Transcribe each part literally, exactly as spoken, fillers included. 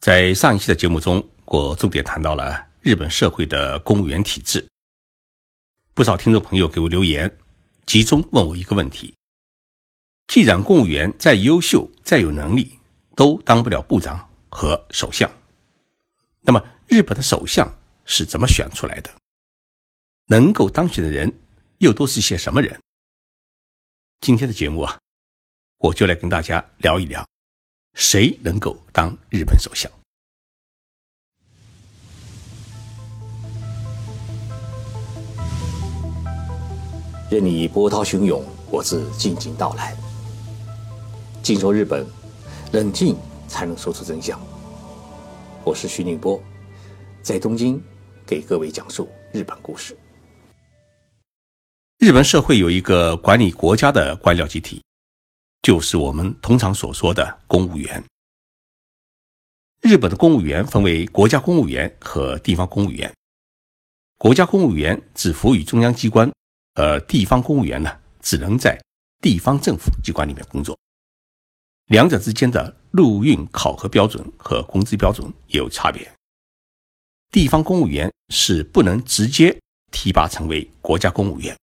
在上一期的节目中，我重点谈到了日本社会的公务员体制。不少听众朋友给我留言，集中问我一个问题：既然公务员再优秀、再有能力，都当不了部长和首相，那么日本的首相是怎么选出来的？能够当选的人又都是些什么人？今天的节目啊，我就来跟大家聊一聊谁能够当日本首相。任你波涛汹涌，我自静静到来。静说日本，冷静才能说出真相。我是徐宁波，在东京给各位讲述日本故事。日本社会有一个管理国家的官僚集体，就是我们通常所说的公务员。日本的公务员分为国家公务员和地方公务员。国家公务员只服务于中央机关，而地方公务员呢，只能在地方政府机关里面工作。两者之间的录用考核标准和工资标准也有差别。地方公务员是不能直接提拔成为国家公务员，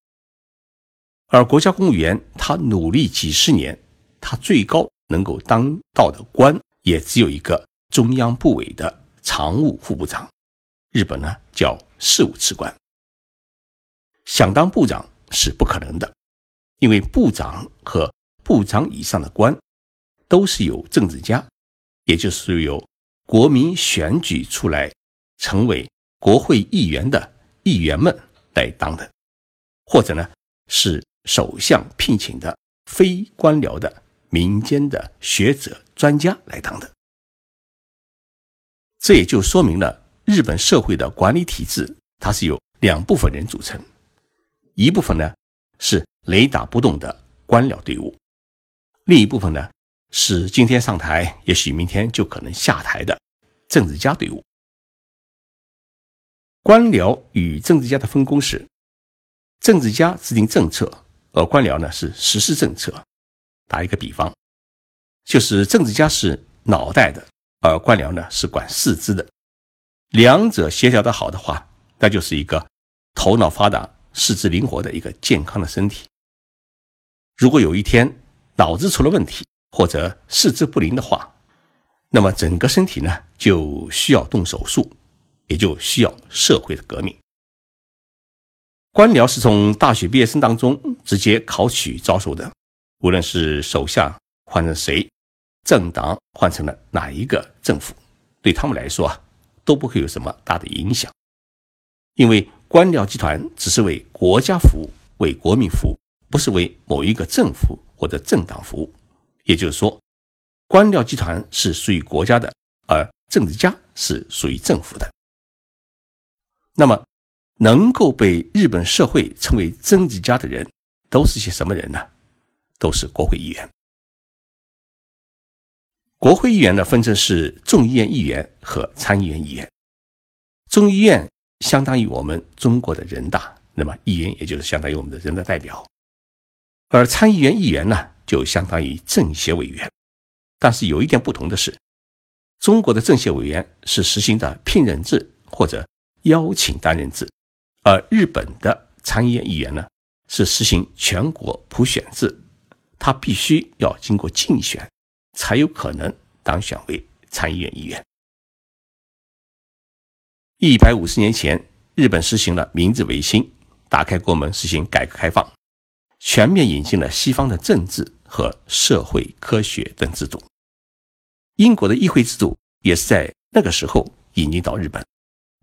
而国家公务员他努力几十年，他最高能够当到的官也只有一个中央部委的常务副部长，日本呢叫事务次官。想当部长是不可能的，因为部长和部长以上的官都是由政治家，也就是由国民选举出来成为国会议员的议员们来当的，或者呢是首相聘请的非官僚的民间的学者专家来当的。这也就说明了日本社会的管理体制它是由两部分人组成，一部分呢是雷打不动的官僚队伍，另一部分呢是今天上台也许明天就可能下台的政治家队伍。官僚与政治家的分工是，政治家制定政策，而官僚呢是实施政策。打一个比方，就是政治家是脑袋的，而官僚呢是管四肢的。两者协调得好的话，那就是一个头脑发达、四肢灵活的一个健康的身体。如果有一天脑子出了问题，或者四肢不灵的话，那么整个身体呢就需要动手术，也就需要社会的革命。官僚是从大学毕业生当中直接考取招收的，无论是首相换成谁，政党换成了哪一个政府，对他们来说啊，都不会有什么大的影响，因为官僚集团只是为国家服务，为国民服务，不是为某一个政府或者政党服务。也就是说，官僚集团是属于国家的，而政治家是属于政府的。那么能够被日本社会称为政治家的人都是些什么人呢？都是国会议员。国会议员呢分成是众议院议员和参议院议员。众议院相当于我们中国的人大，那么议员也就是相当于我们的人大代表。而参议院议员呢就相当于政协委员。但是有一点不同的是，中国的政协委员是实行的聘任制或者邀请担任制，而日本的参议院议员呢，是实行全国普选制，他必须要经过竞选，才有可能当选为参议院议员。一百五十年前，日本实行了明治维新，打开国门实行改革开放，全面引进了西方的政治和社会科学等制度。英国的议会制度也是在那个时候引进到日本。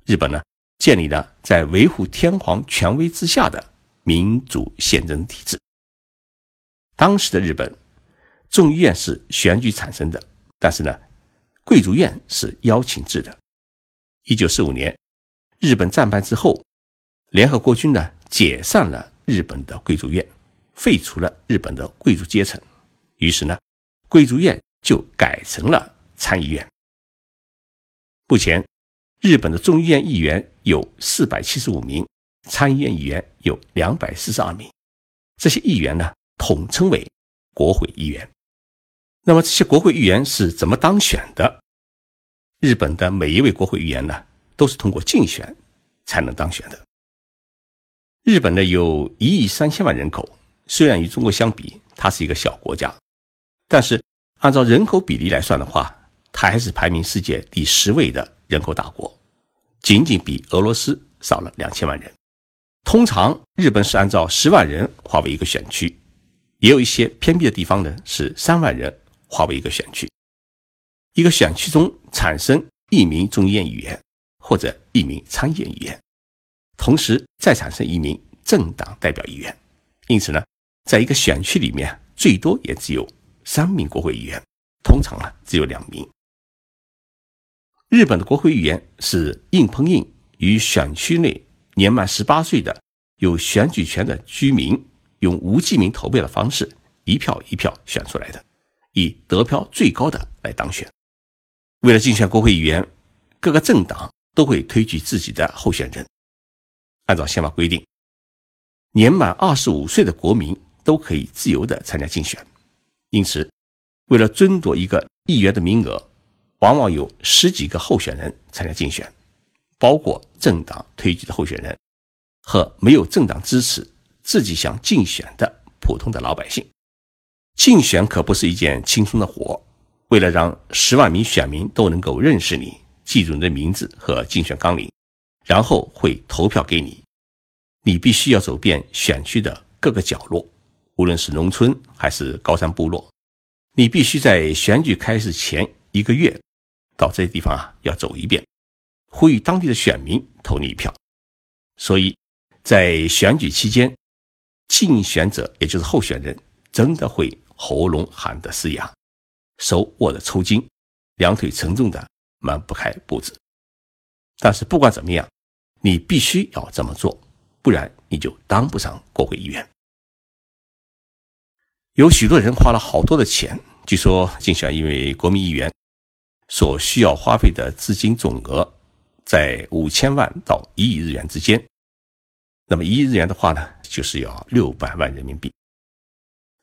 日本呢建立了在维护天皇权威之下的民主宪政体制。当时的日本，众议院是选举产生的，但是呢，贵族院是邀请制的。一九四五年，日本战败之后，联合国军呢解散了日本的贵族院，废除了日本的贵族阶层，于是呢，贵族院就改成了参议院。目前，日本的众议院议员有四百七十五名，参议院议员有两百四十二名。这些议员呢，统称为国会议员。那么这些国会议员是怎么当选的？日本的每一位国会议员呢，都是通过竞选才能当选的。日本呢有一亿三千万人口，虽然与中国相比，它是一个小国家，但是按照人口比例来算的话，它还是排名世界第十位的人口大国，仅仅比俄罗斯少了两千万人。通常日本是按照十万人划为一个选区，也有一些偏僻的地方呢是三万人划为一个选区。一个选区中产生一名众议院议员或者一名参议院议员，同时再产生一名政党代表议员。因此呢，在一个选区里面最多也只有三名国会议员，通常呢只有两名。日本的国会议员是硬碰硬，与选区内年满十八岁的有选举权的居民用无记名投票的方式一票一票选出来的，以得票最高的来当选。为了竞选国会议员，各个政党都会推举自己的候选人。按照宪法规定，年满二十五岁的国民都可以自由地参加竞选。因此，为了争夺一个议员的名额，往往有十几个候选人参加竞选，包括政党推举的候选人和没有政党支持自己想竞选的普通的老百姓。竞选可不是一件轻松的活，为了让十万名选民都能够认识你，记住你的名字和竞选纲领，然后会投票给你，你必须要走遍选区的各个角落，无论是农村还是高山部落。你必须在选举开始前一个月到这些地方啊，要走一遍，呼吁当地的选民投你一票。所以在选举期间，竞选者也就是候选人真的会喉咙喊得嘶哑，手握着抽筋，两腿沉重的迈不开步子。但是不管怎么样，你必须要这么做，不然你就当不上国会议员。有许多人花了好多的钱，据说竞选一位国民议员所需要花费的资金总额在五千万到一亿日元之间。那么一亿日元的话呢，就是要六百万人民币。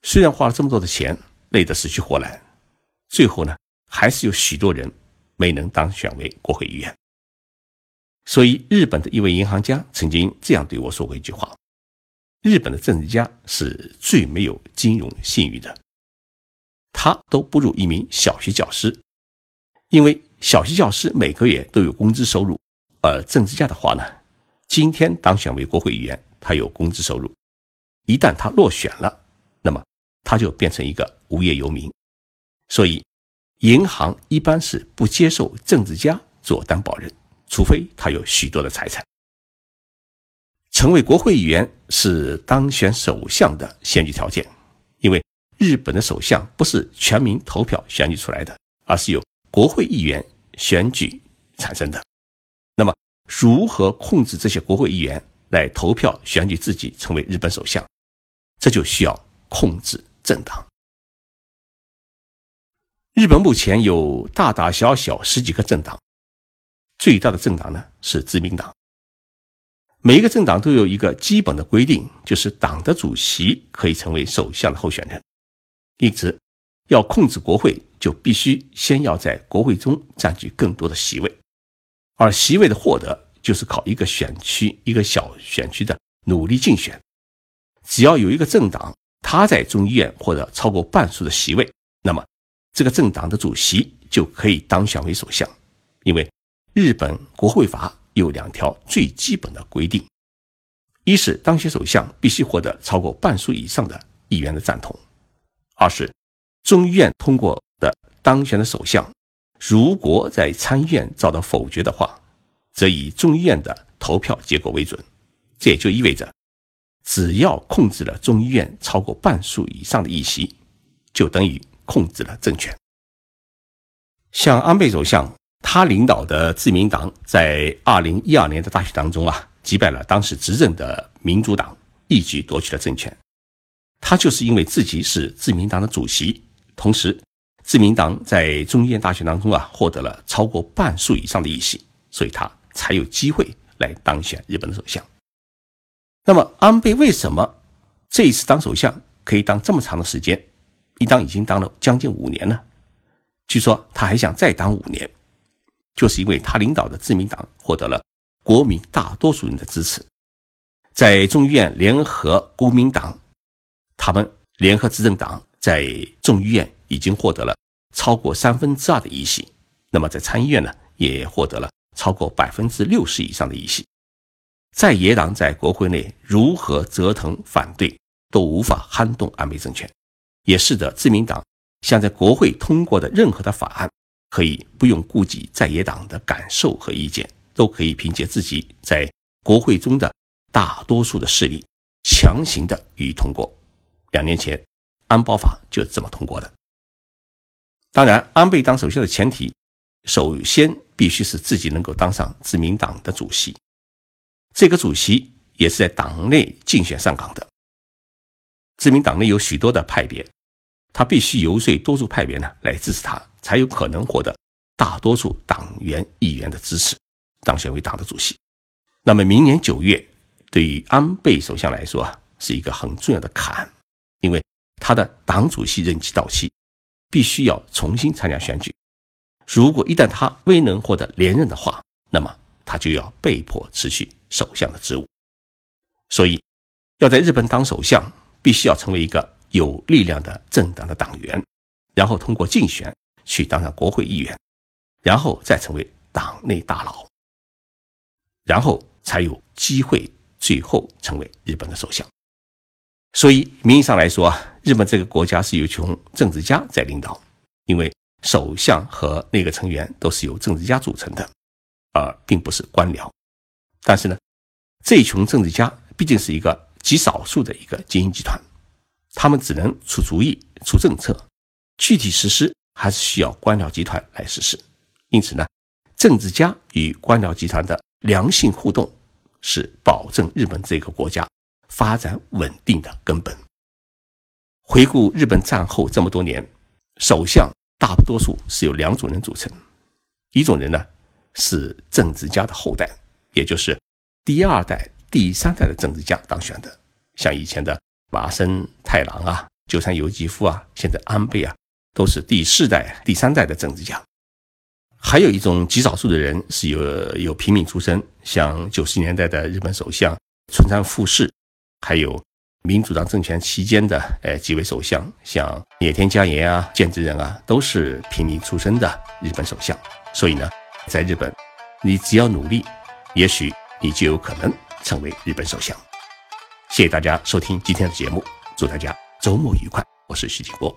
虽然花了这么多的钱，累得死去活来，最后呢，还是有许多人没能当选为国会议员。所以日本的一位银行家曾经这样对我说过一句话：日本的政治家是最没有金融信誉的，他都不如一名小学教师，因为小学教师每个月都有工资收入，而政治家的话呢，今天当选为国会议员，他有工资收入，一旦他落选了，那么他就变成一个无业游民。所以银行一般是不接受政治家做担保人，除非他有许多的财产。成为国会议员是当选首相的先决条件，因为日本的首相不是全民投票选举出来的，而是由国会议员选举产生的。那么如何控制这些国会议员来投票选举自己成为日本首相，这就需要控制政党。日本目前有大大小小十几个政党，最大的政党呢是自民党。每一个政党都有一个基本的规定，就是党的主席可以成为首相的候选人。因此要控制国会，就必须先要在国会中占据更多的席位，而席位的获得就是靠一个选区一个小选区的努力竞选。只要有一个政党他在众议院获得超过半数的席位，那么这个政党的主席就可以当选为首相。因为日本国会法有两条最基本的规定，一是当选首相必须获得超过半数以上的议员的赞同，二是众议院通过的当选的首相如果在参议院遭到否决的话，则以众议院的投票结果为准。这也就意味着只要控制了众议院超过半数以上的议席，就等于控制了政权。像安倍首相他领导的自民党在二零一二年的大选当中啊，击败了当时执政的民主党，一举夺取了政权。他就是因为自己是自民党的主席，同时自民党在众议院大选当中啊，获得了超过半数以上的议席，所以他才有机会来当选日本的首相。那么安倍为什么这一次当首相可以当这么长的时间，一当已经当了将近五年呢？据说他还想再当五年。就是因为他领导的自民党获得了国民大多数人的支持。在众议院联合国民党，他们联合执政党在众议院已经获得了超过三分之二的议席，那么在参议院呢，也获得了超过百分之六十以上的议席。在野党在国会内如何折腾反对，都无法撼动安倍政权，也使得自民党想在国会通过的任何的法案，可以不用顾及在野党的感受和意见，都可以凭借自己在国会中的大多数的势力强行的予以通过。两年前安保法就这么通过的。当然，安倍当首相的前提，首先必须是自己能够当上自民党的主席，这个主席也是在党内竞选上岗的。自民党内有许多的派别，他必须游说多数派别呢来支持他，才有可能获得大多数党员议员的支持，当选为党的主席。那么明年九月对于安倍首相来说啊，是一个很重要的坎，因为他的党主席任期到期，必须要重新参加选举。如果一旦他未能获得连任的话，那么他就要被迫辞去首相的职务。所以要在日本当首相，必须要成为一个有力量的政党的党员，然后通过竞选去当上国会议员，然后再成为党内大佬，然后才有机会最后成为日本的首相。所以名义上来说，日本这个国家是由从政治家在领导，因为首相和内阁成员都是由政治家组成的，而并不是官僚。但是呢，这一群政治家毕竟是一个极少数的一个精英集团，他们只能出主意、出政策，具体实施还是需要官僚集团来实施。因此呢，政治家与官僚集团的良性互动，是保证日本这个国家发展稳定的根本。回顾日本战后这么多年，首相大多数是由两种人组成，一种人呢是政治家的后代，也就是第二代、第三代的政治家当选的，像以前的麻生太郎啊、鸠山由纪夫啊，现在安倍啊，都是第四代、第三代的政治家。还有一种极少数的人是有有平民出身，像九十年代的日本首相村山富市，还有民主党政权期间的呃几位首相，像野田佳彦啊、菅直人啊，都是平民出身的日本首相。所以呢，在日本，你只要努力，也许你就有可能成为日本首相。谢谢大家收听今天的节目，祝大家周末愉快。我是徐景波。